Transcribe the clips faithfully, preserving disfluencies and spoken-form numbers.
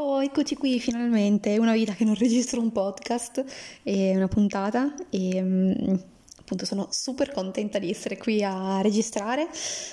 Oh, eccoci qui finalmente, una vita che non registro un podcast e una puntata e um, appunto sono super contenta di essere qui a registrare.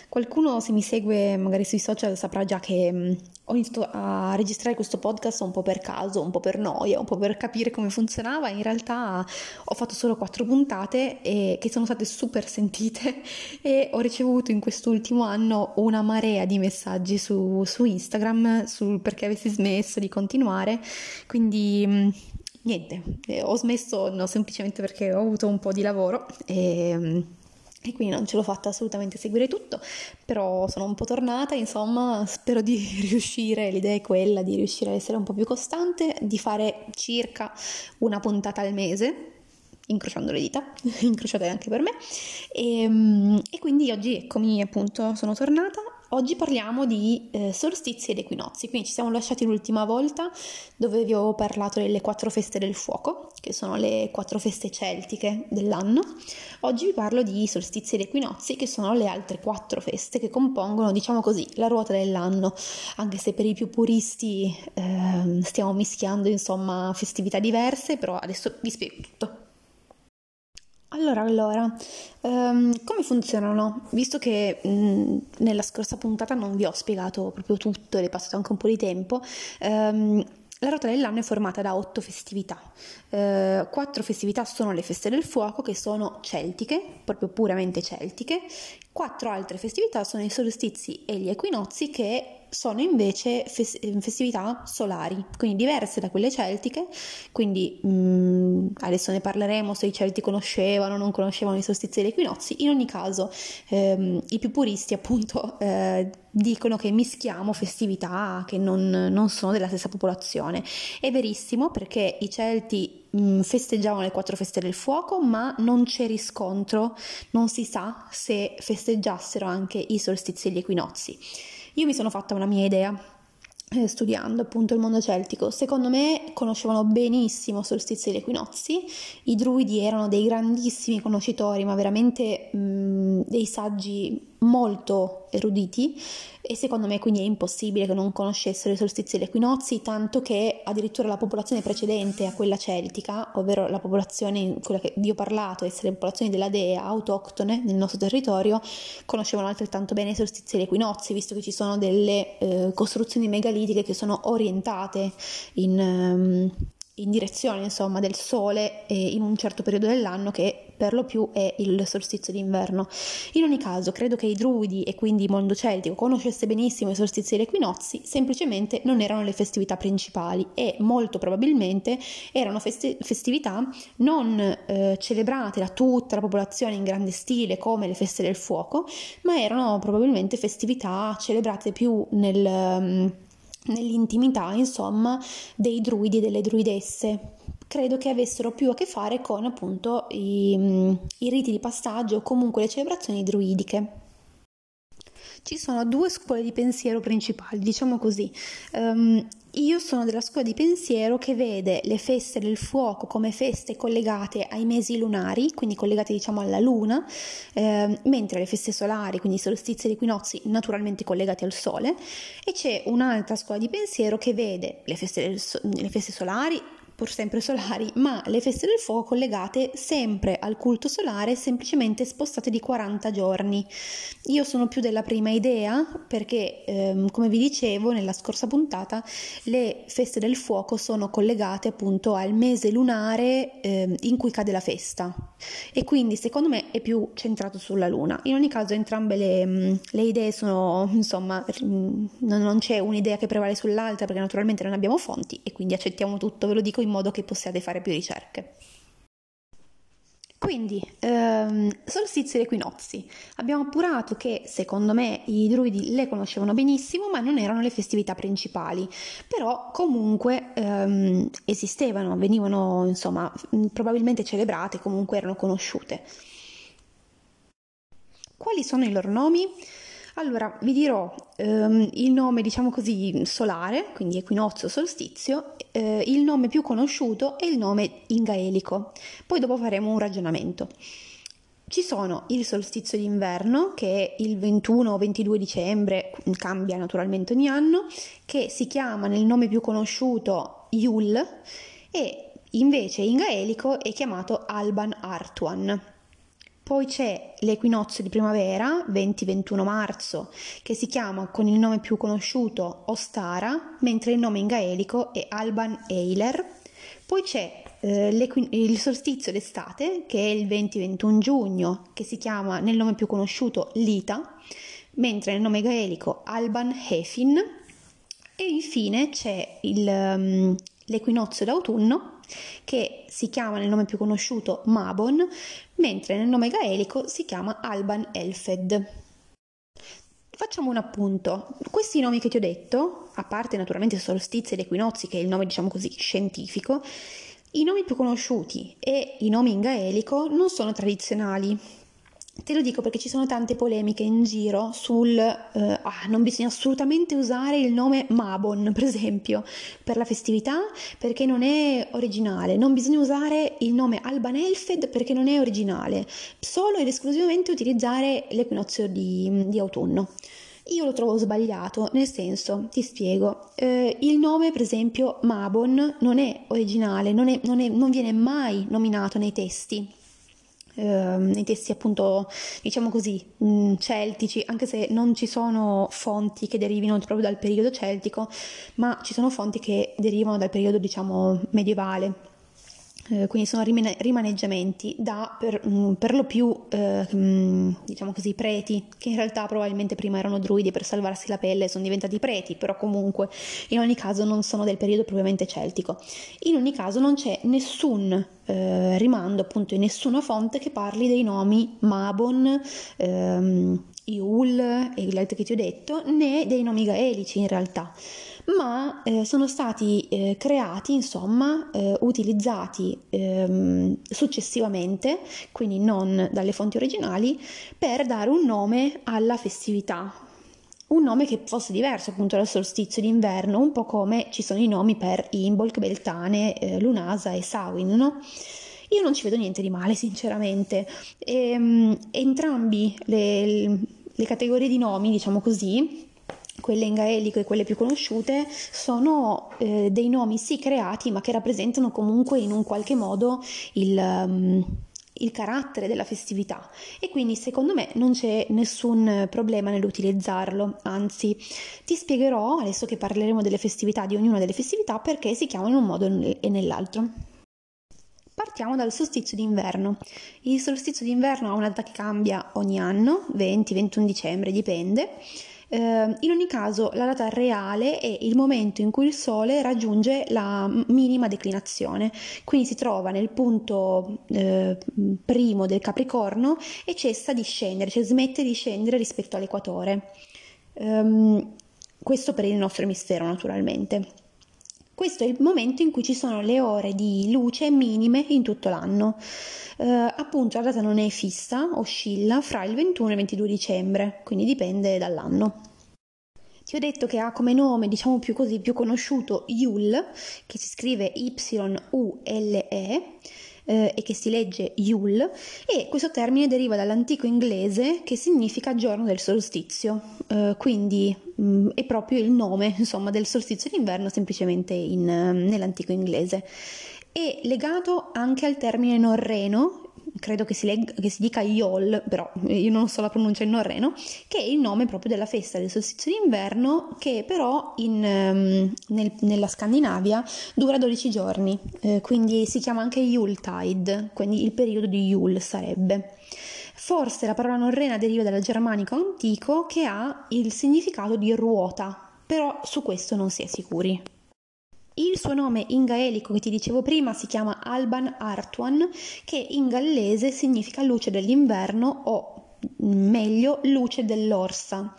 Qualcuno, se mi segue magari sui social, saprà già che um, ho iniziato a registrare questo podcast un po' per caso, un po' per noia, un po' per capire come funzionava. In realtà ho fatto solo quattro puntate e, che sono state super sentite e ho ricevuto in quest'ultimo anno una marea di messaggi su, su Instagram sul perché avessi smesso di continuare, quindi niente, ho smesso no, semplicemente perché ho avuto un po' di lavoro e... e quindi non ce l'ho fatta assolutamente seguire tutto, però sono un po' tornata, insomma spero di riuscire, l'idea è quella di riuscire ad essere un po' più costante, di fare circa una puntata al mese, incrociando le dita, incrociate anche per me, e, e quindi oggi eccomi appunto, sono tornata. Oggi parliamo di eh, solstizi ed equinozi, quindi ci siamo lasciati l'ultima volta dove vi ho parlato delle quattro feste del fuoco, che sono le quattro feste celtiche dell'anno. Oggi vi parlo di solstizi ed equinozi, che sono le altre quattro feste che compongono, diciamo così, la ruota dell'anno, anche se per i più puristi eh, stiamo mischiando insomma festività diverse, però adesso vi spiego tutto. Allora, allora, um, come funzionano? Visto che mh, nella scorsa puntata non vi ho spiegato proprio tutto, ed è passato anche un po' di tempo, um, la ruota dell'anno è formata da otto festività. Uh, quattro festività sono le feste del fuoco, che sono celtiche, proprio puramente celtiche. Quattro altre festività sono i solstizi e gli equinozi, che sono invece fes- festività solari, quindi diverse da quelle celtiche, quindi mh, adesso ne parleremo se i Celti conoscevano o non conoscevano i solstizi e gli equinozi. In ogni caso ehm, i più puristi appunto eh, dicono che mischiamo festività che non, non sono della stessa popolazione. È verissimo, perché i Celti festeggiavano le quattro feste del fuoco, ma non c'è riscontro, non si sa se festeggiassero anche i solstizi e gli equinozi. Io mi sono fatta una mia idea eh, studiando appunto il mondo celtico. Secondo me conoscevano benissimo solstizi ed equinozi, i druidi erano dei grandissimi conoscitori, ma veramente mh, dei saggi molto eruditi, e secondo me quindi è impossibile che non conoscessero i solstizi e gli equinozi, tanto che addirittura la popolazione precedente a quella celtica, ovvero la popolazione, quella che vi ho parlato, essere popolazioni della dea autoctone nel nostro territorio, conoscevano altrettanto bene i solstizi e gli equinozi, visto che ci sono delle eh, costruzioni megalitiche che sono orientate in... Um, in direzione insomma del sole eh, in un certo periodo dell'anno, che per lo più è il solstizio d'inverno. In ogni caso credo che i druidi e quindi il mondo celtico conoscesse benissimo i solstizi e gli equinozi, semplicemente non erano le festività principali e molto probabilmente erano festi- festività non eh, celebrate da tutta la popolazione in grande stile come le feste del fuoco, ma erano probabilmente festività celebrate più nel... Um, nell'intimità insomma dei druidi e delle druidesse. Credo che avessero più a che fare con appunto i, i riti di passaggio o comunque le celebrazioni druidiche. Ci sono due scuole di pensiero principali, diciamo così. Um, Io sono della scuola di pensiero che vede le feste del fuoco come feste collegate ai mesi lunari, quindi collegate diciamo alla luna, eh, mentre le feste solari, quindi solstizi ed equinozi, naturalmente collegati al sole, e c'è un'altra scuola di pensiero che vede le feste, del so- le feste solari, pur sempre solari, ma le feste del fuoco collegate sempre al culto solare, semplicemente spostate di quaranta giorni. Io sono più della prima idea, perché ehm, come vi dicevo nella scorsa puntata, le feste del fuoco sono collegate appunto al mese lunare ehm, in cui cade la festa, e quindi secondo me è più centrato sulla luna. In ogni caso entrambe le, le idee sono, insomma, non c'è un'idea che prevale sull'altra, perché naturalmente non abbiamo fonti e quindi accettiamo tutto, ve lo dico, in modo che possiate fare più ricerche. Quindi, ehm, solstizi ed equinozi. Abbiamo appurato che, secondo me, i druidi le conoscevano benissimo, ma non erano le festività principali. Però, comunque, ehm, esistevano, venivano, insomma, probabilmente celebrate, comunque erano conosciute. Quali sono i loro nomi? Allora, vi dirò ehm, il nome, diciamo così, solare, quindi equinozio, solstizio, eh, il nome più conosciuto è il nome in gaelico. Poi dopo faremo un ragionamento. Ci sono il solstizio d'inverno, che è il ventuno o ventidue dicembre, cambia naturalmente ogni anno, che si chiama nel nome più conosciuto Yule, e invece in gaelico è chiamato Alban Arthan. Poi c'è l'equinozio di primavera, venti ventuno marzo, che si chiama con il nome più conosciuto Ostara, mentre il nome in gaelico è Alban Eiler. Poi c'è il solstizio d'estate, che è il venti ventuno giugno, che si chiama nel nome più conosciuto Litha, mentre nel nome gaelico Alban Hefin. E infine c'è il, um, l'equinozio d'autunno, che si chiama nel nome più conosciuto Mabon, mentre nel nome gaelico si chiama Alban Elfed. Facciamo un appunto. Questi nomi che ti ho detto, a parte naturalmente solstizio ed equinozi, che è il nome, diciamo così, scientifico, i nomi più conosciuti e i nomi in gaelico non sono tradizionali. Te lo dico perché ci sono tante polemiche in giro sul eh, ah, non bisogna assolutamente usare il nome Mabon, per esempio, per la festività, perché non è originale. Non bisogna usare il nome Alban Elfed perché non è originale. Solo ed esclusivamente utilizzare l'equinozio di, di autunno. Io lo trovo sbagliato, nel senso, ti spiego, eh, il nome per esempio Mabon non è originale, non, è, non, è, non viene mai nominato nei testi, eh, nei testi appunto, diciamo così, mh, celtici, anche se non ci sono fonti che derivino proprio dal periodo celtico, ma ci sono fonti che derivano dal periodo, diciamo, medievale. Quindi sono rimaneggiamenti da per, per lo più eh, diciamo così preti, che in realtà probabilmente prima erano druidi, per salvarsi la pelle sono diventati preti, però comunque in ogni caso non sono del periodo propriamente celtico. In ogni caso non c'è nessun eh, rimando appunto in nessuna fonte che parli dei nomi Mabon, ehm, Yule e gli altri che ti ho detto, né dei nomi gaelici in realtà, ma eh, sono stati eh, creati, insomma, eh, utilizzati ehm, successivamente, quindi non dalle fonti originali, per dare un nome alla festività, un nome che fosse diverso appunto dal solstizio d'inverno, un po' come ci sono i nomi per Imbolc, Beltane, eh, Lunasa e Samhain, no? Io non ci vedo niente di male, sinceramente. Ehm, entrambi le, le categorie di nomi, diciamo così, quelle in gaelico e quelle più conosciute, sono eh, dei nomi sì creati, ma che rappresentano comunque in un qualche modo il, um, il carattere della festività, e quindi secondo me non c'è nessun problema nell'utilizzarlo. Anzi, ti spiegherò adesso che parleremo delle festività, di ognuna delle festività, perché si chiamano in un modo e nell'altro. Partiamo dal solstizio d'inverno. Il solstizio d'inverno ha una data che cambia ogni anno, venti ventuno dicembre, dipende. Eh, in ogni caso la data reale è il momento in cui il sole raggiunge la minima declinazione, quindi si trova nel punto eh, primo del Capricorno e cessa di scendere, cioè smette di scendere rispetto all'equatore. Eh, questo per il nostro emisfero, naturalmente. Questo è il momento in cui ci sono le ore di luce minime in tutto l'anno. Eh, appunto, la data non è fissa, oscilla fra il ventuno e il ventidue dicembre, quindi dipende dall'anno. Ti ho detto che ha come nome, diciamo più così, più conosciuto Yule, che si scrive Y U L E, eh, e che si legge Yule, e questo termine deriva dall'antico inglese che significa giorno del solstizio, eh, quindi è proprio il nome, insomma, del solstizio d'inverno, semplicemente in, nell'antico inglese. È legato anche al termine norreno, credo che si, leg- che si dica Yol, però io non so la pronuncia in norreno, che è il nome proprio della festa del solstizio d'inverno, che però in, nel, nella Scandinavia dura dodici giorni, eh, quindi si chiama anche Yuletide, quindi il periodo di Yule sarebbe. Forse la parola norrena deriva dal germanico antico, che ha il significato di ruota, però su questo non si è sicuri. Il suo nome in gaelico, che ti dicevo prima, si chiama Alban Arthan, che in gallese significa luce dell'inverno, o meglio luce dell'orsa.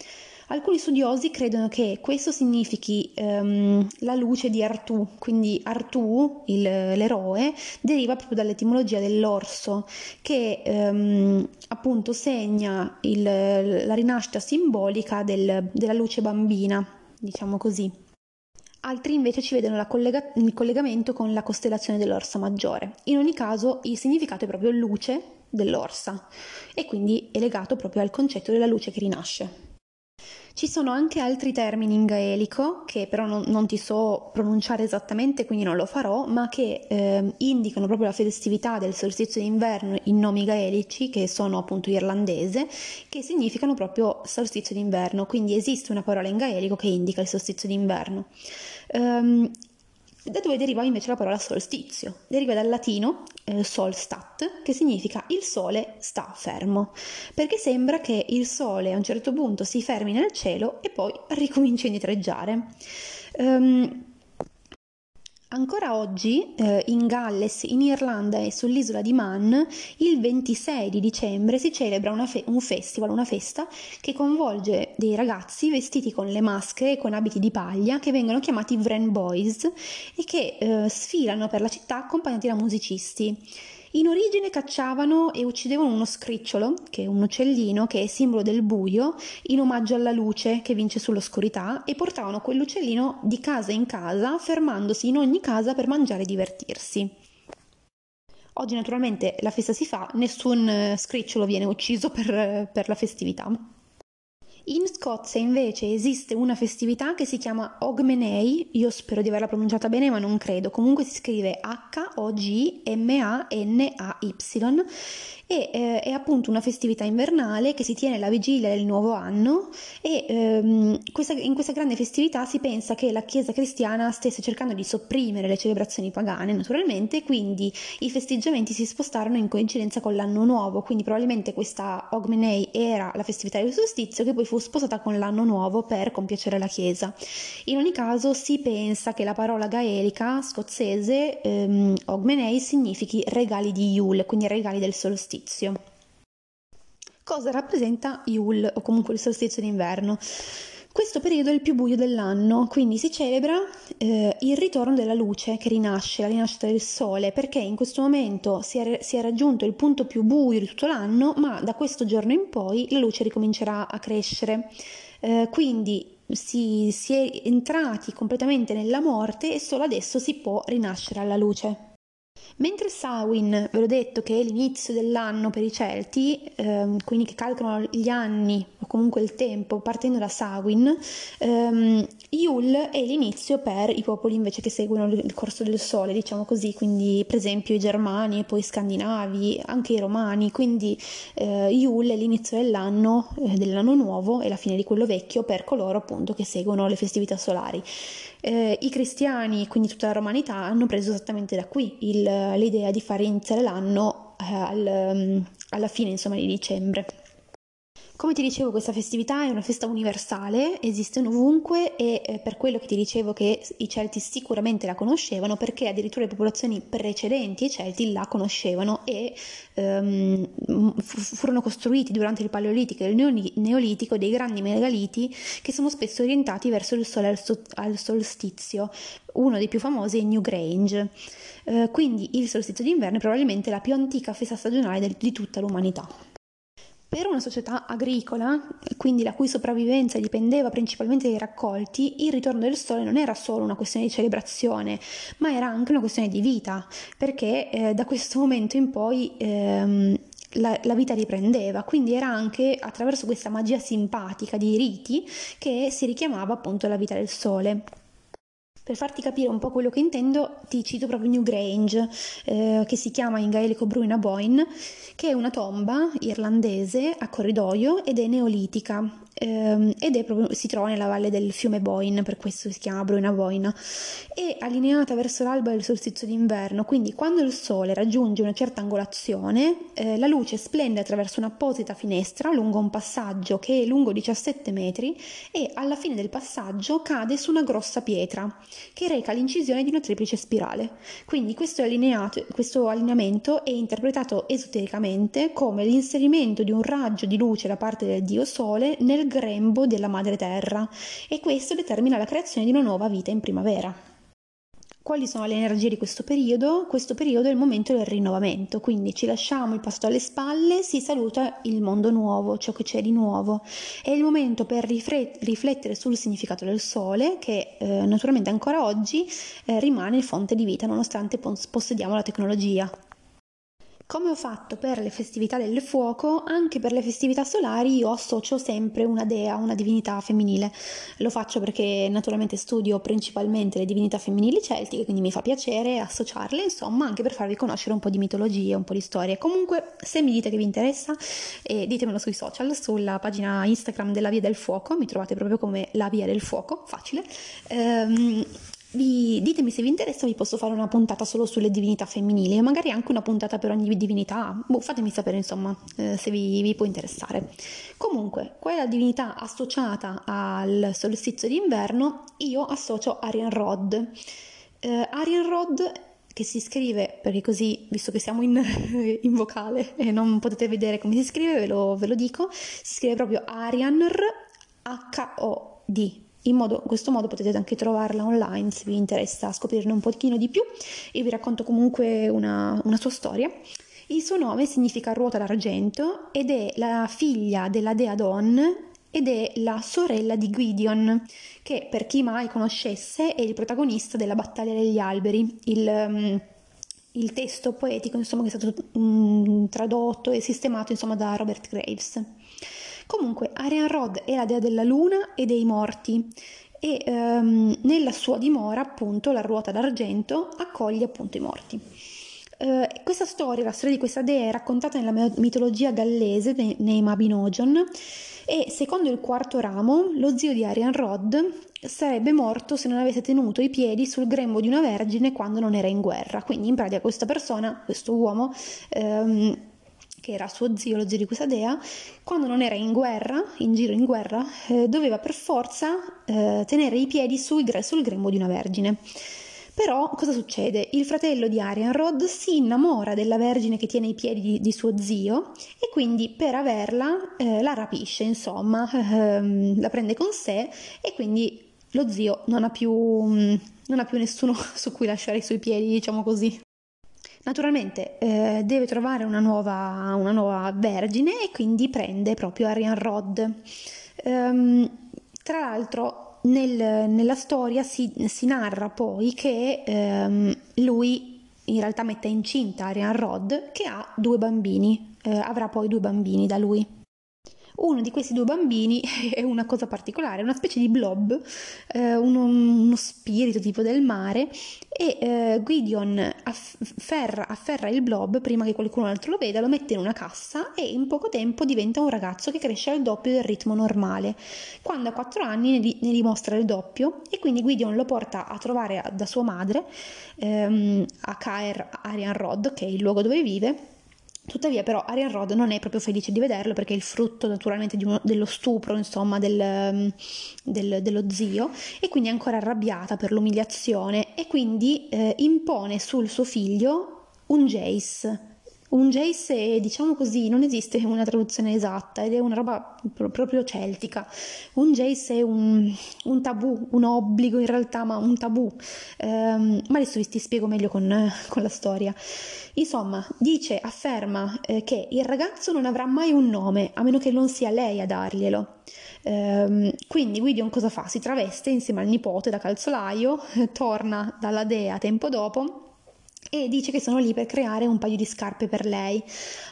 Alcuni studiosi credono che questo significhi um, la luce di Artù, quindi Artù, il, l'eroe, deriva proprio dall'etimologia dell'orso, che um, appunto segna il, la rinascita simbolica del, della luce bambina, diciamo così. Altri invece ci vedono la collega- il collegamento con la costellazione dell'Orsa Maggiore. In ogni caso il significato è proprio luce dell'orsa, e quindi è legato proprio al concetto della luce che rinasce. Ci sono anche altri termini in gaelico, che però non, non ti so pronunciare esattamente, quindi non lo farò, ma che eh, indicano proprio la festività del solstizio d'inverno in nomi gaelici, che sono appunto irlandese, che significano proprio solstizio d'inverno, quindi esiste una parola in gaelico che indica il solstizio d'inverno. Um, da dove deriva invece la parola solstizio? Deriva dal latino eh, solstat, che significa il sole sta fermo, perché sembra che il sole a un certo punto si fermi nel cielo e poi ricominci a indietreggiare. Um, ancora oggi eh, in Galles, in Irlanda e sull'isola di Man, il ventisei di dicembre si celebra una fe- un festival, una festa, che coinvolge dei ragazzi vestiti con le maschere e con abiti di paglia, che vengono chiamati Wren Boys, e che eh, sfilano per la città accompagnati da musicisti. In origine cacciavano e uccidevano uno scricciolo, che è un uccellino che è simbolo del buio, in omaggio alla luce che vince sull'oscurità, e portavano quell'uccellino di casa in casa, fermandosi in ogni casa per mangiare e divertirsi. Oggi naturalmente la festa si fa, nessun scricciolo viene ucciso per, per la festività. In Scozia invece esiste una festività che si chiama Hogmanay, io spero di averla pronunciata bene ma non credo, comunque si scrive H O G M A N A Y, e eh, è appunto una festività invernale che si tiene alla vigilia del nuovo anno, e ehm, questa, in questa grande festività si pensa che la Chiesa cristiana stesse cercando di sopprimere le celebrazioni pagane naturalmente, quindi i festeggiamenti si spostarono in coincidenza con l'anno nuovo, quindi probabilmente questa Hogmanay era la festività del solstizio che poi fu sposata con l'anno nuovo per compiacere la Chiesa. In ogni caso si pensa che la parola gaelica scozzese ehm, Hogmanay significhi regali di Yule, quindi regali del solstizio. Cosa rappresenta Yule, o comunque il solstizio d'inverno? Questo periodo è il più buio dell'anno, quindi si celebra eh, il ritorno della luce che rinasce, la rinascita del sole, perché in questo momento si è, si è raggiunto il punto più buio di tutto l'anno, ma da questo giorno in poi la luce ricomincerà a crescere, eh, quindi si, si è entrati completamente nella morte e solo adesso si può rinascere alla luce. Mentre Samhain, ve l'ho detto, che è l'inizio dell'anno per i Celti, ehm, quindi che calcolano gli anni o comunque il tempo partendo da Samhain, ehm, Yule è l'inizio per i popoli invece che seguono il corso del sole, diciamo così, quindi per esempio i Germani e poi i Scandinavi, anche i Romani, quindi eh, Yule è l'inizio dell'anno, eh, dell'anno nuovo e la fine di quello vecchio per coloro appunto che seguono le festività solari. Eh, I cristiani, quindi tutta la romanità, hanno preso esattamente da qui il, l'idea di fare iniziare l'anno eh, al, alla fine insomma di dicembre. Come ti dicevo, questa festività è una festa universale, esiste ovunque, e eh, per quello che ti dicevo che i Celti sicuramente la conoscevano, perché addirittura le popolazioni precedenti ai Celti la conoscevano e ehm, furono costruiti durante il Paleolitico e il Neolitico dei grandi megaliti che sono spesso orientati verso il sole al, so- al solstizio. Uno dei più famosi è Newgrange, eh, quindi il solstizio d'inverno è probabilmente la più antica festa stagionale del- di tutta l'umanità. Per una società agricola, quindi la cui sopravvivenza dipendeva principalmente dai raccolti, il ritorno del sole non era solo una questione di celebrazione, ma era anche una questione di vita, perché eh, da questo momento in poi ehm, la, la vita riprendeva, quindi era anche attraverso questa magia simpatica di riti che si richiamava appunto la vita del sole. Per farti capire un po' quello che intendo, ti cito proprio Newgrange, eh, che si chiama in gaelico Brú na Bóinne, che è una tomba irlandese a corridoio ed è neolitica, ehm, ed è proprio, si trova nella valle del fiume Boyne, per questo si chiama Brú na Bóinne, è allineata verso l'alba del solstizio d'inverno, quindi quando il sole raggiunge una certa angolazione, eh, la luce splende attraverso un'apposita finestra lungo un passaggio che è lungo diciassette metri e alla fine del passaggio cade su una grossa pietra, che reca l'incisione di una triplice spirale. Quindi questo, questo allineamento è interpretato esotericamente come l'inserimento di un raggio di luce da parte del dio sole nel grembo della madre terra, e questo determina la creazione di una nuova vita in primavera. Quali sono le energie di questo periodo? Questo periodo è il momento del rinnovamento, quindi ci lasciamo il passato alle spalle, si saluta il mondo nuovo, ciò che c'è di nuovo. È il momento per rifre- riflettere sul significato del sole, che eh, naturalmente ancora oggi eh, rimane fonte di vita, nonostante pos- possediamo la tecnologia. Come ho fatto per le festività del fuoco, anche per le festività solari io associo sempre una dea, una divinità femminile. Lo faccio perché naturalmente studio principalmente le divinità femminili celtiche, quindi mi fa piacere associarle, insomma, anche per farvi conoscere un po' di mitologie, un po' di storie. Comunque, se mi dite che vi interessa, eh, ditemelo sui social, sulla pagina Instagram della Via del Fuoco, mi trovate proprio come la Via del Fuoco, facile. Ehm, Vi, ditemi se vi interessa, vi posso fare una puntata solo sulle divinità femminili e magari anche una puntata per ogni divinità. Boh, fatemi sapere insomma eh, se vi, vi può interessare. Comunque, quella divinità associata al solstizio d'inverno io associo Arianrhod. Eh, Arianrhod, che si scrive, perché così, visto che siamo in, in vocale e non potete vedere come si scrive, ve lo, ve lo dico, si scrive proprio Arianrhod. In, modo, in questo modo potete anche trovarla online se vi interessa scoprirne un pochino di più. Io vi racconto comunque una, una sua storia. Il suo nome significa ruota d'argento ed è la figlia della dea Don ed è la sorella di Gwydion, che per chi mai conoscesse è il protagonista della Battaglia degli Alberi, il... Um, il testo poetico insomma che è stato mh, tradotto e sistemato insomma da Robert Graves. Comunque Arianrhod è la dea della luna e dei morti e ehm, nella sua dimora appunto la ruota d'argento accoglie appunto i morti. Eh, questa storia, la storia di questa dea è raccontata nella mitologia gallese nei, nei Mabinogion e secondo il quarto ramo lo zio di Arianrhod sarebbe morto se non avesse tenuto i piedi sul grembo di una vergine quando non era in guerra. Quindi in pratica questa persona, questo uomo, ehm, che era suo zio, lo zio di questa dea, quando non era in guerra, in giro in guerra, eh, doveva per forza eh, tenere i piedi sul, sul grembo di una vergine. Però cosa succede? Il fratello di Arianrhod si innamora della vergine che tiene i piedi di, di suo zio e quindi per averla eh, la rapisce, insomma, ehm, la prende con sé e quindi lo zio non ha più, non ha più nessuno su cui lasciare i suoi piedi, diciamo così. Naturalmente eh, deve trovare una nuova, una nuova vergine e quindi prende proprio Arianrhod. Ehm, tra l'altro nel, nella storia si, si narra poi che ehm, lui in realtà mette incinta Arianrhod, che ha due bambini, eh, avrà poi due bambini da lui. Uno di questi due bambini è una cosa particolare, una specie di blob, eh, uno, uno spirito tipo del mare, e eh, Gwydion afferra, afferra il blob prima che qualcun altro lo veda, lo mette in una cassa e in poco tempo diventa un ragazzo che cresce al doppio del ritmo normale. Quando ha quattro anni ne, di, ne dimostra il doppio e quindi Gwydion lo porta a trovare da sua madre, ehm, a Caer Arianrhod, che è il luogo dove vive. Tuttavia però Arianrhod non è proprio felice di vederlo perché è il frutto naturalmente di uno, dello stupro insomma del, del, dello zio e quindi è ancora arrabbiata per l'umiliazione e quindi eh, impone sul suo figlio un Geis. Un Geis è, diciamo così, non esiste una traduzione esatta ed è una roba pro- proprio celtica. Un Geis è un, un tabù, un obbligo in realtà, ma un tabù. Ehm, ma adesso vi spiego meglio con, con la storia. Insomma, dice, afferma eh, che il ragazzo non avrà mai un nome, a meno che non sia lei a darglielo. Ehm, quindi Gwydion cosa fa? Si traveste insieme al nipote da calzolaio, eh, torna dalla dea tempo dopo e dice che sono lì per creare un paio di scarpe per lei.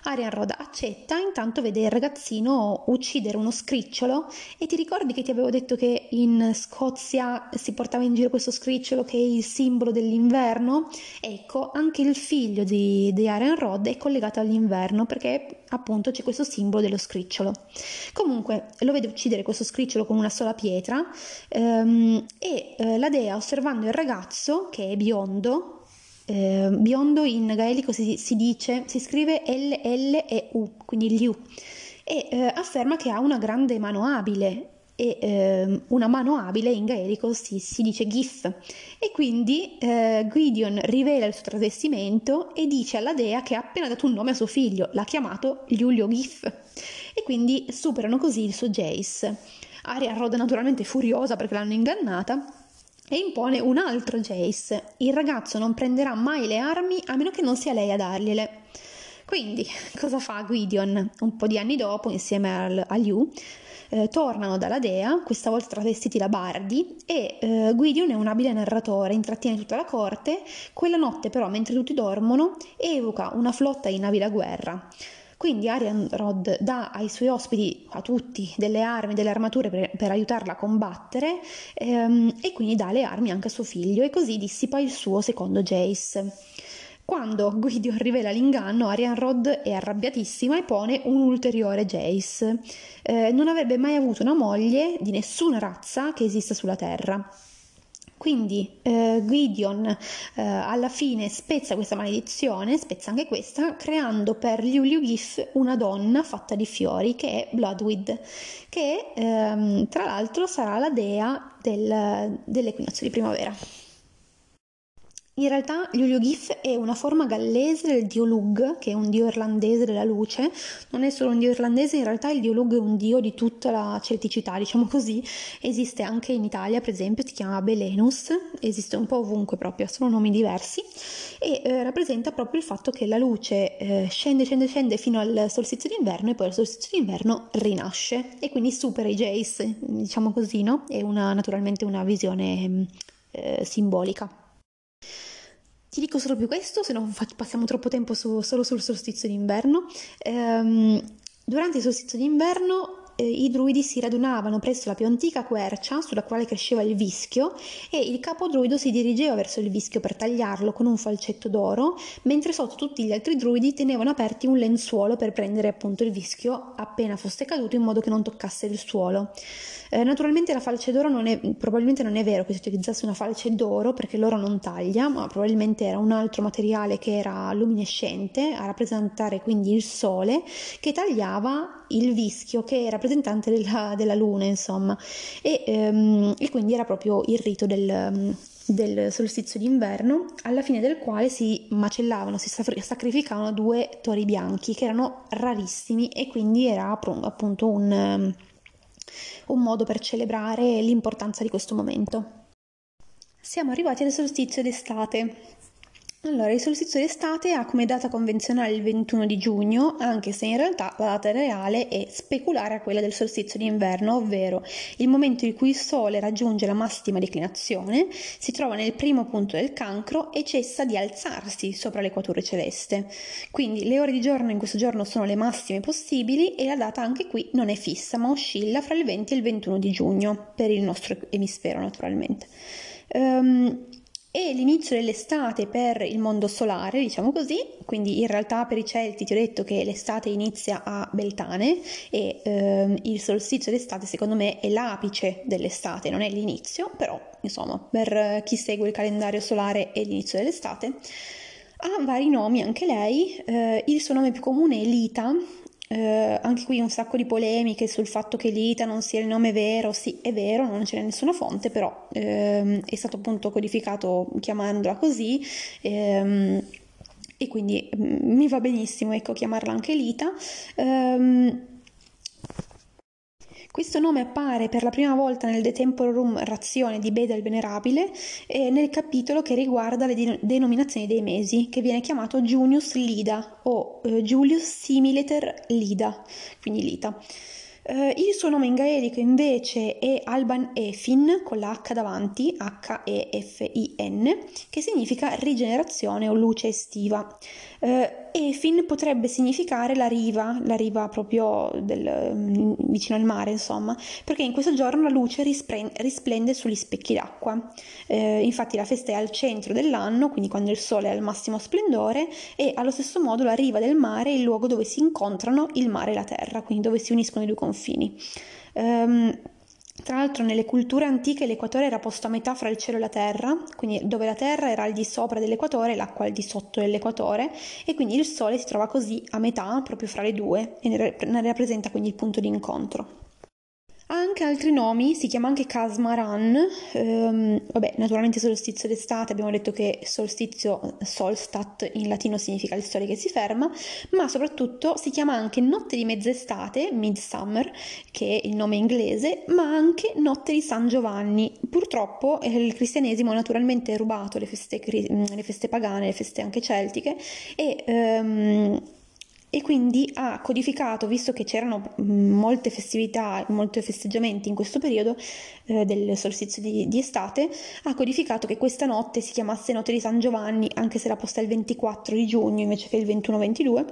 Arianrhod accetta, intanto vede il ragazzino uccidere uno scricciolo e ti ricordi che ti avevo detto che in Scozia si portava in giro questo scricciolo che è il simbolo dell'inverno? Ecco, anche il figlio di, di Arianrhod è collegato all'inverno perché appunto c'è questo simbolo dello scricciolo. Comunque lo vede uccidere questo scricciolo con una sola pietra ehm, e eh, la dea, osservando il ragazzo che è biondo, Eh, biondo in gaelico si, si dice, si scrive L L E U, quindi Liu, e eh, afferma che ha una grande mano abile e eh, una mano abile in gaelico si, si dice Gif e quindi eh, Gwydion rivela il suo travestimento e dice alla dea che ha appena dato un nome a suo figlio, l'ha chiamato Lleu Llaw Gyffes e quindi superano così il suo Geis. Arianrhod naturalmente furiosa perché l'hanno ingannata e impone un altro Geis. Il ragazzo non prenderà mai le armi a meno che non sia lei a dargliele. Quindi cosa fa Gwydion? Un po' di anni dopo, insieme al, a Liu, eh, tornano dalla dea, questa volta travestiti da bardi, e eh, Gwydion è un abile narratore, intrattiene tutta la corte. Quella notte però, mentre tutti dormono, evoca una flotta di navi da guerra. Quindi Arianrhod dà ai suoi ospiti, a tutti, delle armi, delle armature per, per aiutarla a combattere, ehm, e quindi dà le armi anche a suo figlio, e così dissipa il suo secondo Geis. Quando Gwydion rivela l'inganno, Arianrhod è arrabbiatissima e pone un ulteriore Geis. Eh, non avrebbe mai avuto una moglie di nessuna razza che esista sulla terra. Quindi eh, Gwydion eh, alla fine spezza questa maledizione, spezza anche questa, creando per Lleu Llaw Gyffes una donna fatta di fiori, che è Blodeuwedd, che ehm, tra l'altro sarà la dea del, dell'equinozio di primavera. In realtà Lleu Llaw Gyffes è una forma gallese del dio Lug, che è un dio irlandese della luce. Non è solo un dio irlandese, in realtà il dio Lug è un dio di tutta la celticità, diciamo così. Esiste anche in Italia, per esempio, si chiama Belenus, esiste un po' ovunque proprio, sono nomi diversi, e eh, rappresenta proprio il fatto che la luce eh, scende, scende, scende fino al solstizio d'inverno, e poi al solstizio d'inverno rinasce, e quindi supera i Geis, diciamo così, no? È una, naturalmente una visione eh, simbolica. Ti dico solo più questo, se non passiamo troppo tempo su, solo sul solstizio d'inverno. Ehm, durante il solstizio d'inverno eh, i druidi si radunavano presso la più antica quercia sulla quale cresceva il vischio, e il capo druido si dirigeva verso il vischio per tagliarlo con un falcetto d'oro, mentre sotto tutti gli altri druidi tenevano aperti un lenzuolo per prendere appunto il vischio appena fosse caduto, in modo che non toccasse il suolo. Naturalmente la falce d'oro non è, probabilmente non è vero che si utilizzasse una falce d'oro, perché l'oro non taglia, ma probabilmente era un altro materiale che era luminescente, a rappresentare quindi il sole, che tagliava il vischio, che è rappresentante della, della luna, insomma, e, ehm, e quindi era proprio il rito del, del solstizio d'inverno, alla fine del quale si macellavano, si sacrificavano due tori bianchi, che erano rarissimi, e quindi era appunto un... un modo per celebrare l'importanza di questo momento. Siamo arrivati al solstizio d'estate. Allora, il solstizio d'estate ha come data convenzionale il ventuno di giugno, anche se in realtà la data reale è speculare a quella del solstizio d'inverno, ovvero il momento in cui il sole raggiunge la massima declinazione, si trova nel primo punto del cancro e cessa di alzarsi sopra l'equatore celeste. Quindi le ore di giorno in questo giorno sono le massime possibili, e la data anche qui non è fissa, ma oscilla fra il venti e il ventuno di giugno, per il nostro emisfero naturalmente. Um, E l'inizio dell'estate per il mondo solare, diciamo così, quindi in realtà per i Celti ti ho detto che l'estate inizia a Beltane, e ehm, il solstizio d'estate secondo me è l'apice dell'estate, non è l'inizio, però insomma per chi segue il calendario solare è l'inizio dell'estate. Ha vari nomi anche lei, eh, il suo nome più comune è Litha. Eh, anche qui un sacco di polemiche sul fatto che Litha non sia il nome vero. Sì, è vero, non c'è nessuna fonte, però ehm, è stato appunto codificato chiamandola così, ehm, e quindi mi va benissimo, ecco, chiamarla anche Litha. ehm, Questo nome appare per la prima volta nel De Temporum Ratione di Beda il Venerabile, e nel capitolo che riguarda le de- denominazioni dei mesi, che viene chiamato Julius Lida o eh, Julius Similiter Lida, quindi Litha. Eh, il suo nome in gaelico invece è Alban Efin, con la H davanti, H E F I N, che significa rigenerazione o luce estiva. Eh, Efin potrebbe significare la riva, la riva proprio del, vicino al mare, insomma, perché in questo giorno la luce rispre- risplende sugli specchi d'acqua. Eh, infatti la festa è al centro dell'anno, quindi quando il sole è al massimo splendore, e allo stesso modo la riva del mare è il luogo dove si incontrano il mare e la terra, quindi dove si uniscono i due confini. Um, Tra l'altro nelle culture antiche l'equatore era posto a metà fra il cielo e la terra, quindi dove la terra era al di sopra dell'equatore e l'acqua al di sotto dell'equatore, e quindi il sole si trova così a metà proprio fra le due, e ne rappresenta quindi il punto di incontro. Ha anche altri nomi, si chiama anche Kasmaran, ehm, vabbè, naturalmente solstizio d'estate, abbiamo detto che solstizio, solstat in latino significa il sole che si ferma, ma soprattutto si chiama anche notte di mezz'estate, midsummer, che è il nome inglese, ma anche notte di San Giovanni. Purtroppo il cristianesimo ha naturalmente rubato le feste, le feste pagane, le feste anche celtiche, e... Ehm, e quindi ha codificato, visto che c'erano molte festività, molti festeggiamenti in questo periodo eh, del solstizio di, di estate, ha codificato che questa notte si chiamasse Notte di San Giovanni, anche se era posta il ventiquattro di giugno invece che il ventuno ventidue.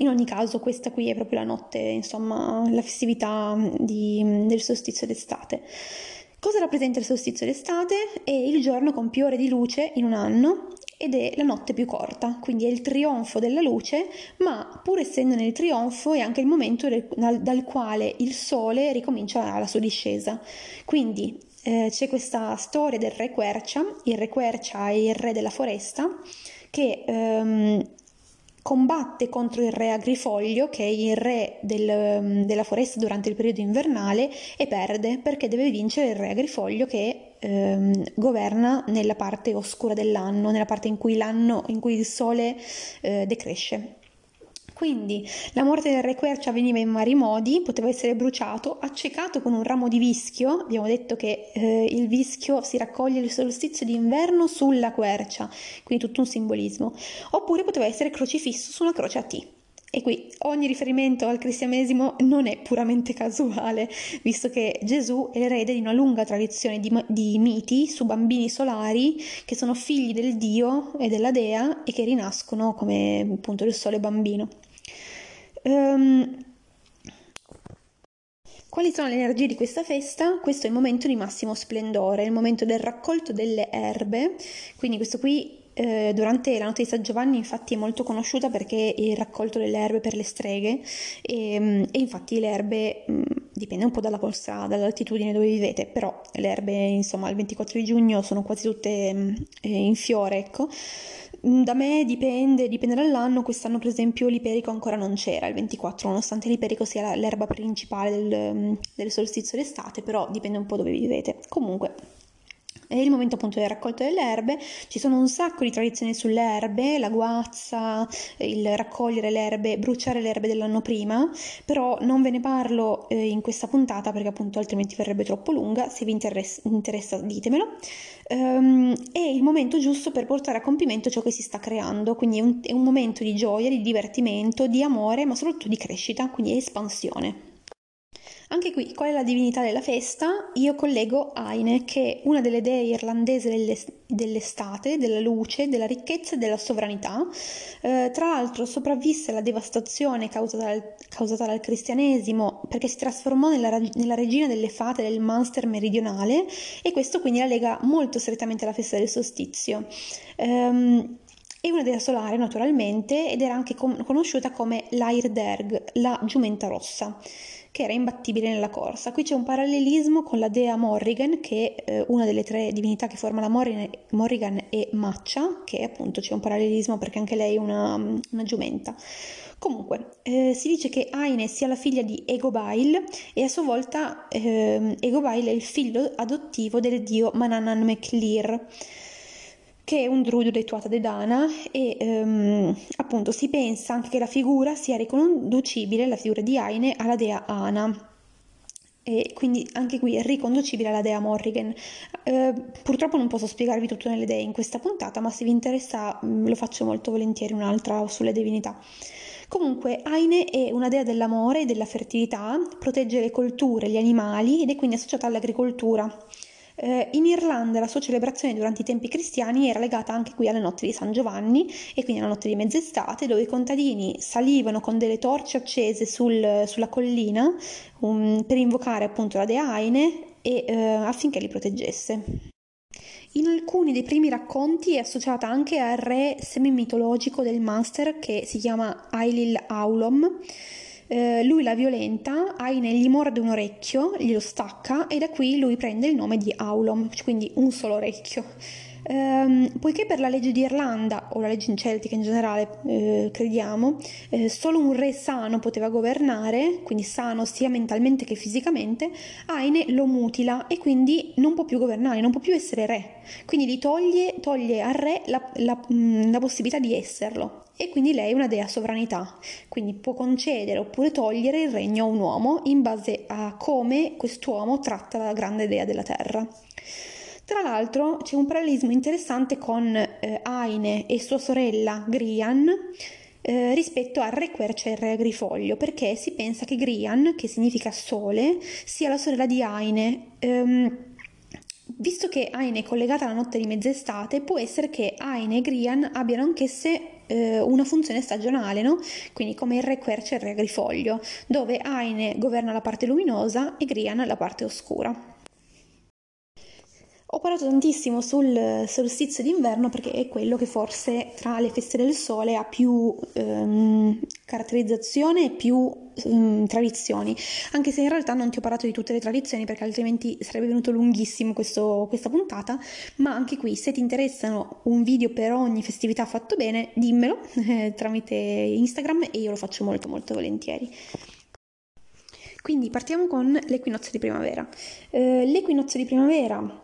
In ogni caso questa qui è proprio la notte, insomma, la festività di, del solstizio d'estate. Cosa rappresenta il solstizio d'estate? È il giorno con più ore di luce in un anno ed è la notte più corta, quindi è il trionfo della luce, ma pur essendo nel trionfo è anche il momento del, dal, dal quale il sole ricomincia la sua discesa. Quindi eh, c'è questa storia del re Quercia. Il re Quercia è il re della foresta che ehm, combatte contro il re Agrifoglio, che è il re del, della foresta durante il periodo invernale, e perde perché deve vincere il re Agrifoglio che ehm, governa nella parte oscura dell'anno, nella parte in cui l'anno in cui il sole eh, decresce. Quindi la morte del re Quercia avveniva in vari modi: poteva essere bruciato, accecato con un ramo di vischio. Abbiamo detto che eh, il vischio si raccoglie il solstizio d'inverno sulla quercia, quindi tutto un simbolismo. Oppure poteva essere crocifisso su una croce a T. E qui ogni riferimento al cristianesimo non è puramente casuale, visto che Gesù è erede di una lunga tradizione di, di miti su bambini solari che sono figli del Dio e della Dea e che rinascono come appunto il sole bambino. Um, quali sono le energie di questa festa? Questo è il momento di massimo splendore, il momento del raccolto delle erbe, quindi questo qui eh, durante la notte di San Giovanni infatti è molto conosciuta perché è il raccolto delle erbe per le streghe e, e infatti le erbe mh, dipende un po' dalla vostra, dall'altitudine dove vivete, però le erbe insomma il ventiquattro di giugno sono quasi tutte mh, in fiore, ecco. Da me dipende, dipende dall'anno. Quest'anno per esempio l'iperico ancora non c'era il ventiquattro, nonostante l'iperico sia l'erba principale del, del solstizio d'estate, però dipende un po' dove vivete. Comunque è il momento appunto del raccolto delle erbe, ci sono un sacco di tradizioni sulle erbe, la guazza, il raccogliere le erbe, bruciare le erbe dell'anno prima, però non ve ne parlo eh, in questa puntata perché appunto altrimenti verrebbe troppo lunga. Se vi interessa, interessa ditemelo. Um, è il momento giusto per portare a compimento ciò che si sta creando, quindi è un, è un momento di gioia, di divertimento, di amore, ma soprattutto di crescita, quindi espansione. Anche qui, qual è la divinità della festa? Io collego Áine, che è una delle dee irlandesi dell'est- dell'estate, della luce, della ricchezza e della sovranità. Eh, tra l'altro sopravvisse alla devastazione causata dal, causata dal cristianesimo, perché si trasformò nella, nella regina delle fate del Munster meridionale, e questo quindi la lega molto strettamente alla festa del solstizio. Ehm, È una dea solare naturalmente ed era anche com- conosciuta come l'Airderg, la giumenta rossa, che era imbattibile nella corsa. Qui c'è un parallelismo con la dea Morrigan, che è eh, una delle tre divinità che forma la Morri- Morrigan e Maccia, che appunto c'è un parallelismo perché anche lei è una, una giumenta. Comunque, eh, si dice che Áine sia la figlia di Egobail e a sua volta eh, Egobail è il figlio adottivo del dio Manannan MacLir, che è un druido deituata dedana e ehm, appunto si pensa anche che la figura sia riconducibile, la figura di Áine, alla dea Ana, e quindi anche qui è riconducibile alla dea Morrigan. Eh, purtroppo non posso spiegarvi tutto nelle dee in questa puntata, ma se vi interessa lo faccio molto volentieri un'altra sulle divinità. Comunque Áine è una dea dell'amore e della fertilità, protegge le colture, gli animali ed è quindi associata all'agricoltura. In Irlanda la sua celebrazione durante i tempi cristiani era legata anche qui alla notte di San Giovanni e quindi alla notte di mezz'estate, dove i contadini salivano con delle torce accese sul, sulla collina um, per invocare appunto la dea Áine e, uh, affinché li proteggesse. In alcuni dei primi racconti è associata anche al re semimitologico del Munster che si chiama Ailill Aulom. Uh, lui la violenta, Áine gli morde un orecchio, glielo stacca e da qui lui prende il nome di Aulom, quindi un solo orecchio. Um, poiché per la legge di Irlanda, o la legge celtica in generale, eh, crediamo, eh, solo un re sano poteva governare, quindi sano sia mentalmente che fisicamente, Áine lo mutila e quindi non può più governare, non può più essere re, quindi gli toglie, toglie al re la, la, mh, la possibilità di esserlo, e quindi lei è una dea sovranità, quindi può concedere oppure togliere il regno a un uomo in base a come quest'uomo tratta la grande dea della terra. Tra l'altro c'è un parallelismo interessante con eh, Áine e sua sorella Grian, eh, rispetto a Re Quercia e Re Grifoglio, perché si pensa che Grian, che significa sole, sia la sorella di Áine. Ehm, visto che Áine è collegata alla notte di mezz'estate, può essere che Áine e Grian abbiano anch'esse una funzione stagionale, no? Quindi come il Re Quercia e il Re Grifoglio, dove Áine governa la parte luminosa e Grian la parte oscura. Ho parlato tantissimo sul solstizio d'inverno perché è quello che forse tra le feste del sole ha più ehm, caratterizzazione e più ehm, tradizioni, anche se in realtà non ti ho parlato di tutte le tradizioni perché altrimenti sarebbe venuto lunghissimo questo, questa puntata, ma anche qui se ti interessano un video per ogni festività fatto bene dimmelo eh, tramite Instagram e io lo faccio molto molto volentieri. Quindi partiamo con l'equinozio di primavera. Eh, l'equinozio di primavera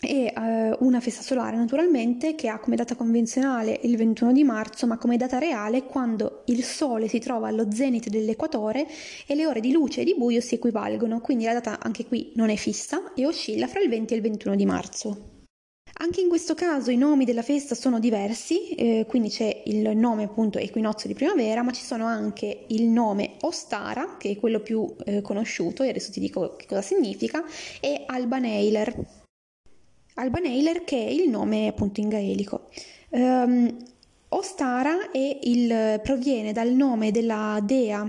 è uh, una festa solare naturalmente che ha come data convenzionale il ventuno di marzo, ma come data reale quando il sole si trova allo zenit dell'equatore e le ore di luce e di buio si equivalgono, quindi la data anche qui non è fissa e oscilla fra il venti e il ventuno di marzo. Anche in questo caso i nomi della festa sono diversi, eh, quindi c'è il nome appunto equinozio di primavera, ma ci sono anche il nome Ostara, che è quello più eh, conosciuto e adesso ti dico che cosa significa, e Alban Eiler. Alban Eiler, che è il nome appunto in gaelico. Um, Ostara è il, proviene dal nome della dea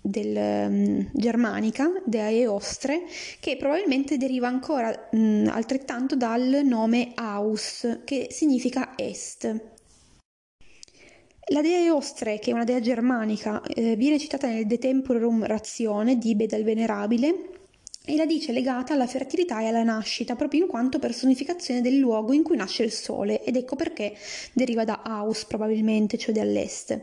del, um, germanica, dea Eostre, che probabilmente deriva ancora um, altrettanto dal nome Aus, che significa est. La dea Eostre, che è una dea germanica, eh, viene citata nel De Temporum Ratione di Bedel Venerabile, e la dice legata alla fertilità e alla nascita, proprio in quanto personificazione del luogo in cui nasce il sole, ed ecco perché deriva da Aus probabilmente, cioè dall'est.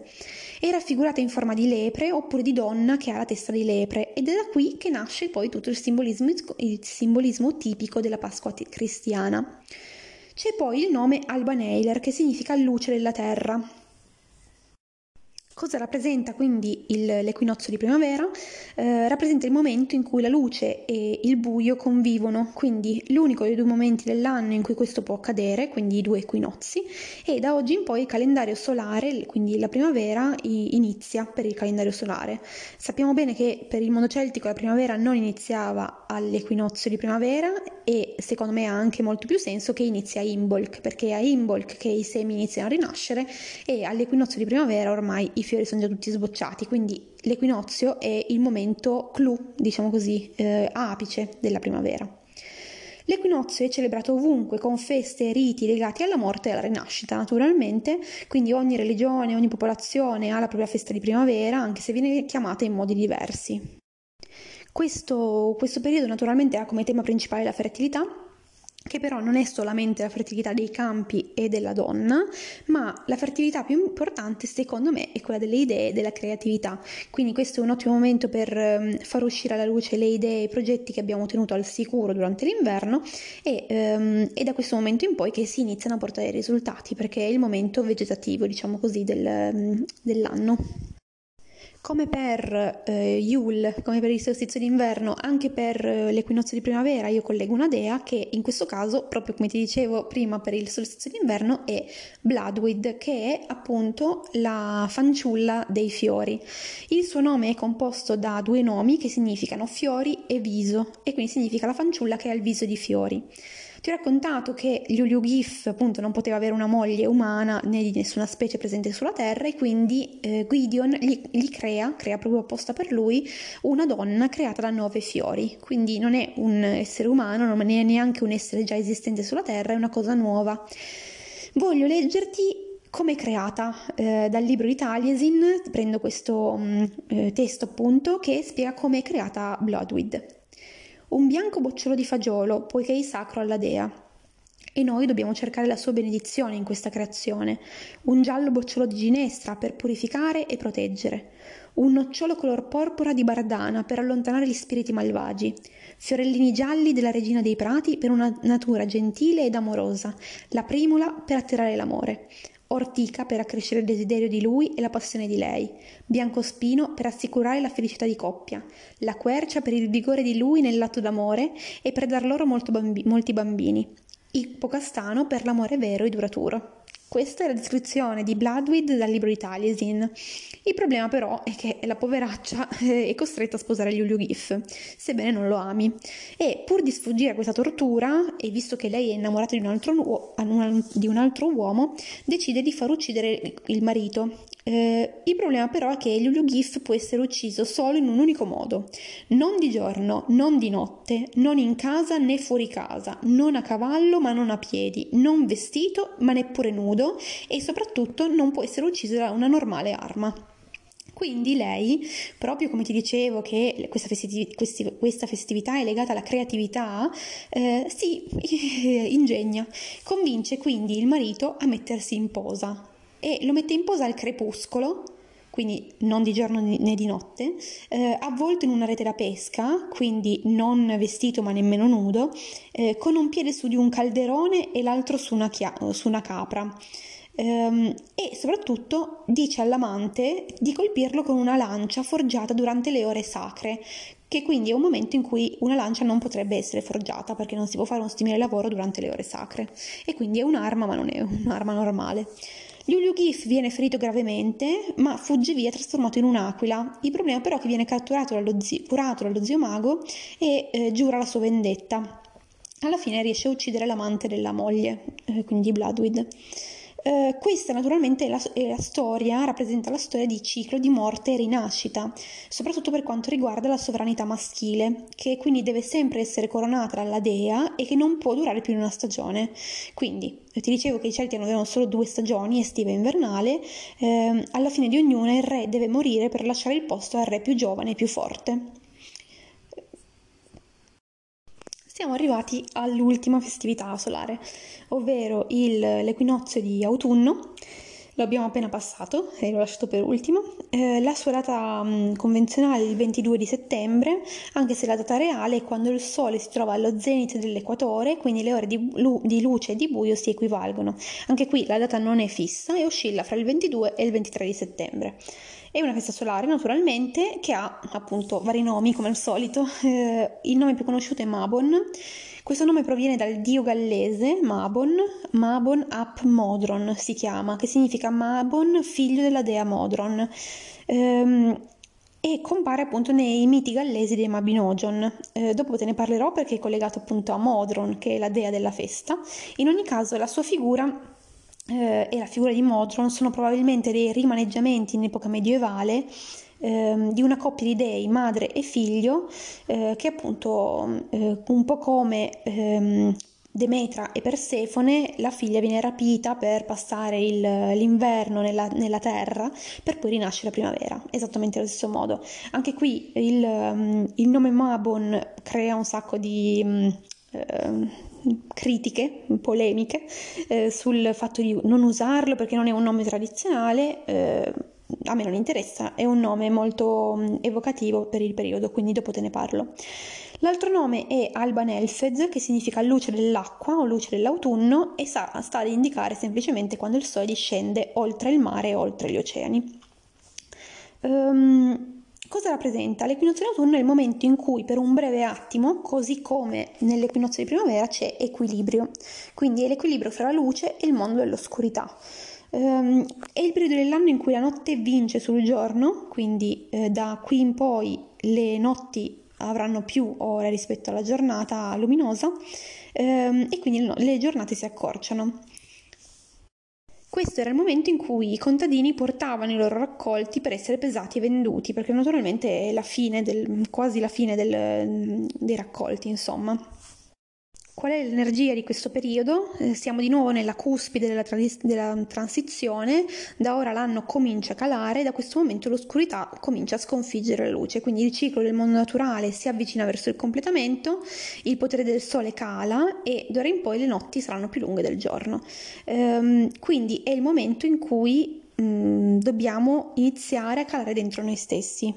È raffigurata in forma di lepre oppure di donna che ha la testa di lepre, ed è da qui che nasce poi tutto il simbolismo, il simbolismo tipico della Pasqua cristiana. C'è poi il nome Alban Eiler, che significa luce della terra. Cosa rappresenta quindi il, l'equinozio di primavera? Eh, rappresenta il momento in cui la luce e il buio convivono, quindi l'unico dei due momenti dell'anno in cui questo può accadere, quindi i due equinozi, e da oggi in poi il calendario solare, quindi la primavera, inizia per il calendario solare. Sappiamo bene che per il mondo celtico la primavera non iniziava all'equinozio di primavera e secondo me ha anche molto più senso che inizia a Imbolc, perché è a Imbolc che i semi iniziano a rinascere e all'equinozio di primavera ormai i fiori sono già tutti sbocciati, quindi l'equinozio è il momento clou, diciamo così, eh, apice della primavera. L'equinozio è celebrato ovunque con feste e riti legati alla morte e alla rinascita, naturalmente, quindi ogni religione, ogni popolazione ha la propria festa di primavera, anche se viene chiamata in modi diversi. Questo, questo periodo naturalmente ha come tema principale la fertilità, che però non è solamente la fertilità dei campi e della donna, ma la fertilità più importante secondo me è quella delle idee e della creatività. Quindi questo è un ottimo momento per far uscire alla luce le idee e i progetti che abbiamo tenuto al sicuro durante l'inverno e um, è da questo momento in poi che si iniziano a portare risultati, perché è il momento vegetativo, diciamo così, del, dell'anno. Come per eh, Yule, come per il solstizio d'inverno, anche per eh, l'equinozio di primavera io collego una dea che in questo caso, proprio come ti dicevo prima per il solstizio d'inverno, è Blodeuwedd, che è appunto la fanciulla dei fiori. Il suo nome è composto da due nomi che significano fiori e viso, e quindi significa la fanciulla che ha il viso di fiori. Ti ho raccontato che Lleu Llaw Gyffes appunto non poteva avere una moglie umana né di nessuna specie presente sulla terra, e quindi eh, Gwydion gli, gli crea, crea proprio apposta per lui, una donna creata da nove fiori, quindi non è un essere umano, non è neanche un essere già esistente sulla terra, è una cosa nuova. Voglio leggerti come è creata eh, dal libro di Taliesin, prendo questo mh, eh, testo appunto che spiega come è creata Blodeuwedd. Un bianco bocciolo di fagiolo, poiché è sacro alla dea, e noi dobbiamo cercare la sua benedizione in questa creazione. Un giallo bocciolo di ginestra per purificare e proteggere. Un nocciolo color porpora di bardana per allontanare gli spiriti malvagi. Fiorellini gialli della regina dei prati per una natura gentile ed amorosa. La primula per attirare l'amore. Ortica per accrescere il desiderio di lui e la passione di lei, biancospino per assicurare la felicità di coppia, la quercia per il vigore di lui nell'atto d'amore e per dar loro molto bambi- molti bambini, ippocastano per l'amore vero e duraturo. Questa è la descrizione di Blodeuwedd dal libro di Taliesin. Il problema però è che la poveraccia è costretta a sposare Giulio Giff, sebbene non lo ami, e pur di sfuggire a questa tortura, e visto che lei è innamorata di un altro, uo- di un altro uomo, decide di far uccidere il marito. Eh, il problema però è che Giulio Giff può essere ucciso solo in un unico modo, non di giorno, non di notte, non in casa né fuori casa, non a cavallo ma non a piedi, non vestito ma neppure nudo, e soprattutto non può essere ucciso da una normale arma. Quindi lei, proprio come ti dicevo che questa, festiv- questi- questa festività è legata alla creatività, eh, si ingegna, convince quindi il marito a mettersi in posa, e lo mette in posa al crepuscolo, quindi non di giorno né di notte, eh, avvolto in una rete da pesca, quindi non vestito ma nemmeno nudo, eh, con un piede su di un calderone e l'altro su una, chia- su una capra. Um, e soprattutto dice all'amante di colpirlo con una lancia forgiata durante le ore sacre, che quindi è un momento in cui una lancia non potrebbe essere forgiata perché non si può fare uno simile lavoro durante le ore sacre, e quindi è un'arma ma non è un'arma normale. Julius Giff viene ferito gravemente, ma fugge via trasformato in un'aquila. Il problema però è che viene catturato dallo zio, curato dallo zio mago e eh, giura la sua vendetta. Alla fine riesce a uccidere l'amante della moglie, eh, quindi Blodeuwedd. Eh, questa naturalmente è la, è la storia, rappresenta la storia di ciclo di morte e rinascita, soprattutto per quanto riguarda la sovranità maschile, che quindi deve sempre essere coronata dalla dea e che non può durare più di una stagione. Quindi ti dicevo che i Celti avevano solo due stagioni, estiva e invernale. Eh, alla fine di ognuna il re deve morire per lasciare il posto al re più giovane e più forte. Siamo arrivati all'ultima festività solare, ovvero il, l'equinozio di autunno. Lo abbiamo appena passato e l'ho lasciato per ultimo. Eh, la sua data mh, convenzionale è il ventidue di settembre, anche se la data reale è quando il sole si trova allo zenit dell'equatore, quindi le ore di, lu- di luce e di buio si equivalgono. Anche qui la data non è fissa e oscilla fra il ventidue e il ventitré di settembre. È una festa solare, naturalmente, che ha appunto vari nomi, come al solito. Eh, il nome più conosciuto è Mabon. Questo nome proviene dal dio gallese Mabon, Mabon ap Modron si chiama, che significa Mabon, figlio della dea Modron. Ehm, e compare appunto nei miti gallesi dei Mabinogion. Eh, dopo te ne parlerò perché è collegato appunto a Modron, che è la dea della festa. In ogni caso, la sua figura Eh, e la figura di Modron sono probabilmente dei rimaneggiamenti in epoca medievale ehm, di una coppia di dei, madre e figlio, eh, che appunto eh, un po' come ehm, Demetra e Persefone, la figlia viene rapita per passare il, l'inverno nella, nella terra, per poi rinascere la primavera, esattamente allo stesso modo. Anche qui il, il nome Mabon crea un sacco di eh, critiche, polemiche eh, sul fatto di non usarlo perché non è un nome tradizionale. Eh, a me non interessa, è un nome molto mh, evocativo per il periodo, quindi dopo te ne parlo. L'altro nome è Alban Elfed, che significa luce dell'acqua o luce dell'autunno, e sa, sta ad indicare semplicemente quando il sole discende oltre il mare e oltre gli oceani. Um, Cosa rappresenta? L'equinozio di autunno è il momento in cui per un breve attimo, così come nell'equinozio di primavera, c'è equilibrio. Quindi è l'equilibrio fra la luce e il mondo dell'oscurità. Um, è il periodo dell'anno in cui la notte vince sul giorno, quindi eh, da qui in poi le notti avranno più ore rispetto alla giornata luminosa, um, e quindi le giornate si accorciano. Questo era il momento in cui i contadini portavano i loro raccolti per essere pesati e venduti, perché naturalmente è la fine del, quasi la fine del, dei raccolti, insomma. Qual è l'energia di questo periodo? Eh, siamo di nuovo nella cuspide della, tra- della transizione, da ora l'anno comincia a calare, da questo momento l'oscurità comincia a sconfiggere la luce, quindi il ciclo del mondo naturale si avvicina verso il completamento, il potere del sole cala e d'ora in poi le notti saranno più lunghe del giorno. Ehm, quindi è il momento in cui mh, dobbiamo iniziare a calare dentro noi stessi.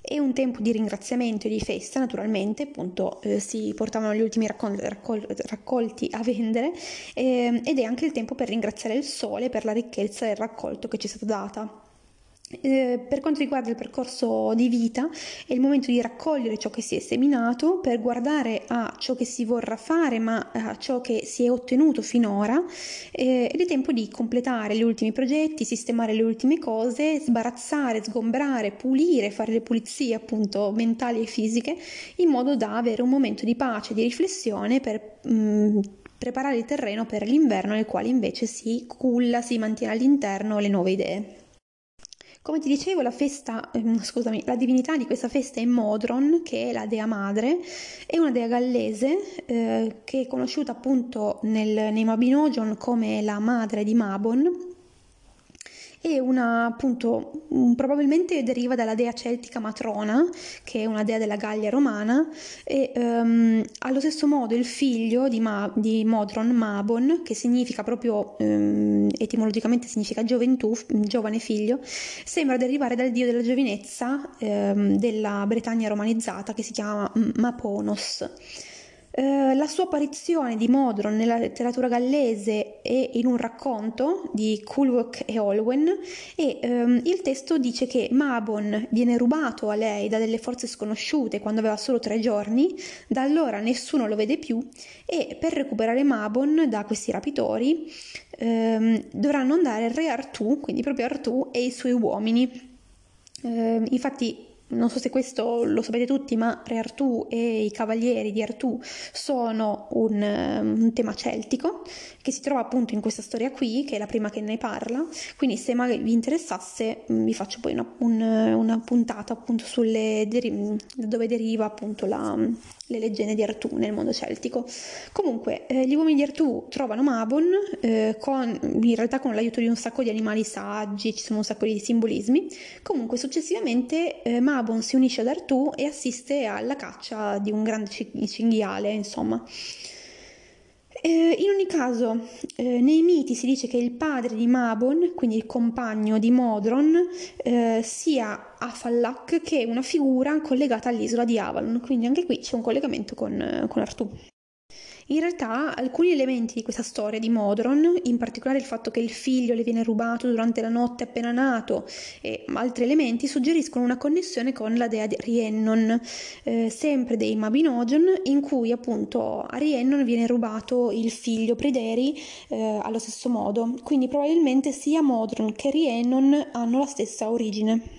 È un tempo di ringraziamento e di festa, naturalmente, appunto eh, si portavano gli ultimi raccol- raccol- raccolti a vendere, eh, ed è anche il tempo per ringraziare il sole per la ricchezza del raccolto che ci è stata data. Eh, per quanto riguarda il percorso di vita, è il momento di raccogliere ciò che si è seminato per guardare a ciò che si vorrà fare, ma a ciò che si è ottenuto finora, eh, ed è tempo di completare gli ultimi progetti, sistemare le ultime cose, sbarazzare, sgombrare, pulire, fare le pulizie appunto mentali e fisiche, in modo da avere un momento di pace, di riflessione per mh, preparare il terreno per l'inverno, nel quale invece si culla, si mantiene all'interno le nuove idee. Come ti dicevo, la festa, ehm, scusami, la divinità di questa festa è Modron, che è la dea madre, è una dea gallese eh, che è conosciuta appunto nel, nei Mabinogion come la madre di Mabon. È una, appunto, probabilmente deriva dalla dea celtica Matrona, che è una dea della Gallia romana, e um, allo stesso modo il figlio di, Ma- di Modron, Mabon, che significa proprio, um, etimologicamente significa gioventù, giovane figlio, sembra derivare dal dio della giovinezza um, della Bretagna romanizzata, che si chiama Maponos. La sua apparizione di Modron nella letteratura gallese è in un racconto di Culhwch e Olwen, e um, il testo dice che Mabon viene rubato a lei da delle forze sconosciute quando aveva solo tre giorni, da allora nessuno lo vede più, e per recuperare Mabon da questi rapitori um, dovranno andare Re Artù, quindi proprio Artù e i suoi uomini. Um, infatti, non so se questo lo sapete tutti, ma Re Artù e i cavalieri di Artù sono un, un tema celtico che si trova appunto in questa storia qui, che è la prima che ne parla, quindi se magari vi interessasse vi faccio poi una, un, una puntata appunto sulle deri- dove deriva appunto la, le leggende di Artù nel mondo celtico. Comunque eh, gli uomini di Artù trovano Mabon eh, con, in realtà con l'aiuto di un sacco di animali saggi, ci sono un sacco di simbolismi. Comunque successivamente eh, Mabon Mabon si unisce ad Artù e assiste alla caccia di un grande cinghiale, insomma. Eh, in ogni caso, eh, nei miti si dice che il padre di Mabon, quindi il compagno di Modron, eh, sia Afallak, che è una figura collegata all'isola di Avalon, quindi anche qui c'è un collegamento con, con Artù. In realtà alcuni elementi di questa storia di Modron, in particolare il fatto che il figlio le viene rubato durante la notte appena nato e altri elementi, suggeriscono una connessione con la dea di Rhiannon, eh, sempre dei Mabinogion, in cui appunto a Rhiannon viene rubato il figlio Pryderi eh, allo stesso modo, quindi probabilmente sia Modron che Rhiannon hanno la stessa origine.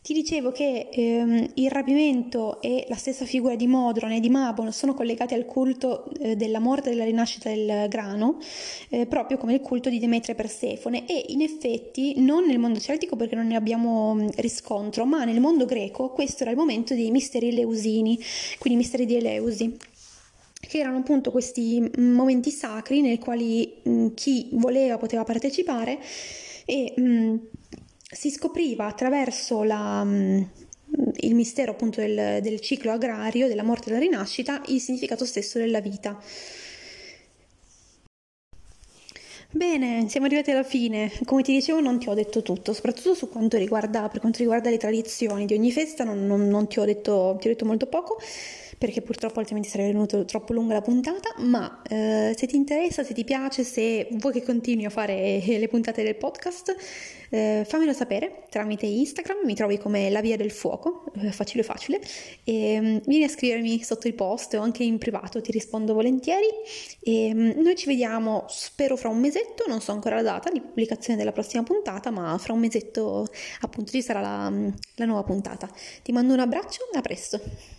Ti dicevo che ehm, il rapimento e la stessa figura di Modron e di Mabon sono collegati al culto eh, della morte e della rinascita del grano, eh, proprio come il culto di Demetria e Persefone, e in effetti non nel mondo celtico perché non ne abbiamo riscontro, ma nel mondo greco questo era il momento dei misteri eleusini, quindi misteri di Eleusi, che erano appunto questi momenti sacri nei quali mh, chi voleva poteva partecipare e... Mh, si scopriva attraverso la, il mistero appunto del, del ciclo agrario, della morte e della rinascita, il significato stesso della vita. Bene, siamo arrivati alla fine. Come ti dicevo non ti ho detto tutto, soprattutto su quanto riguarda, per quanto riguarda le tradizioni di ogni festa non, non, non ti ho detto, ti ho detto molto poco, perché purtroppo altrimenti sarebbe venuto troppo lunga la puntata, ma eh, se ti interessa, se ti piace, se vuoi che continui a fare le puntate del podcast, eh, fammelo sapere tramite Instagram, mi trovi come la Via del Fuoco, eh, facile facile, e um, vieni a scrivermi sotto il post o anche in privato, ti rispondo volentieri, e um, noi ci vediamo spero fra un mesetto, non so ancora la data di pubblicazione della prossima puntata, ma fra un mesetto appunto ci sarà la, la nuova puntata. Ti mando un abbraccio, a presto!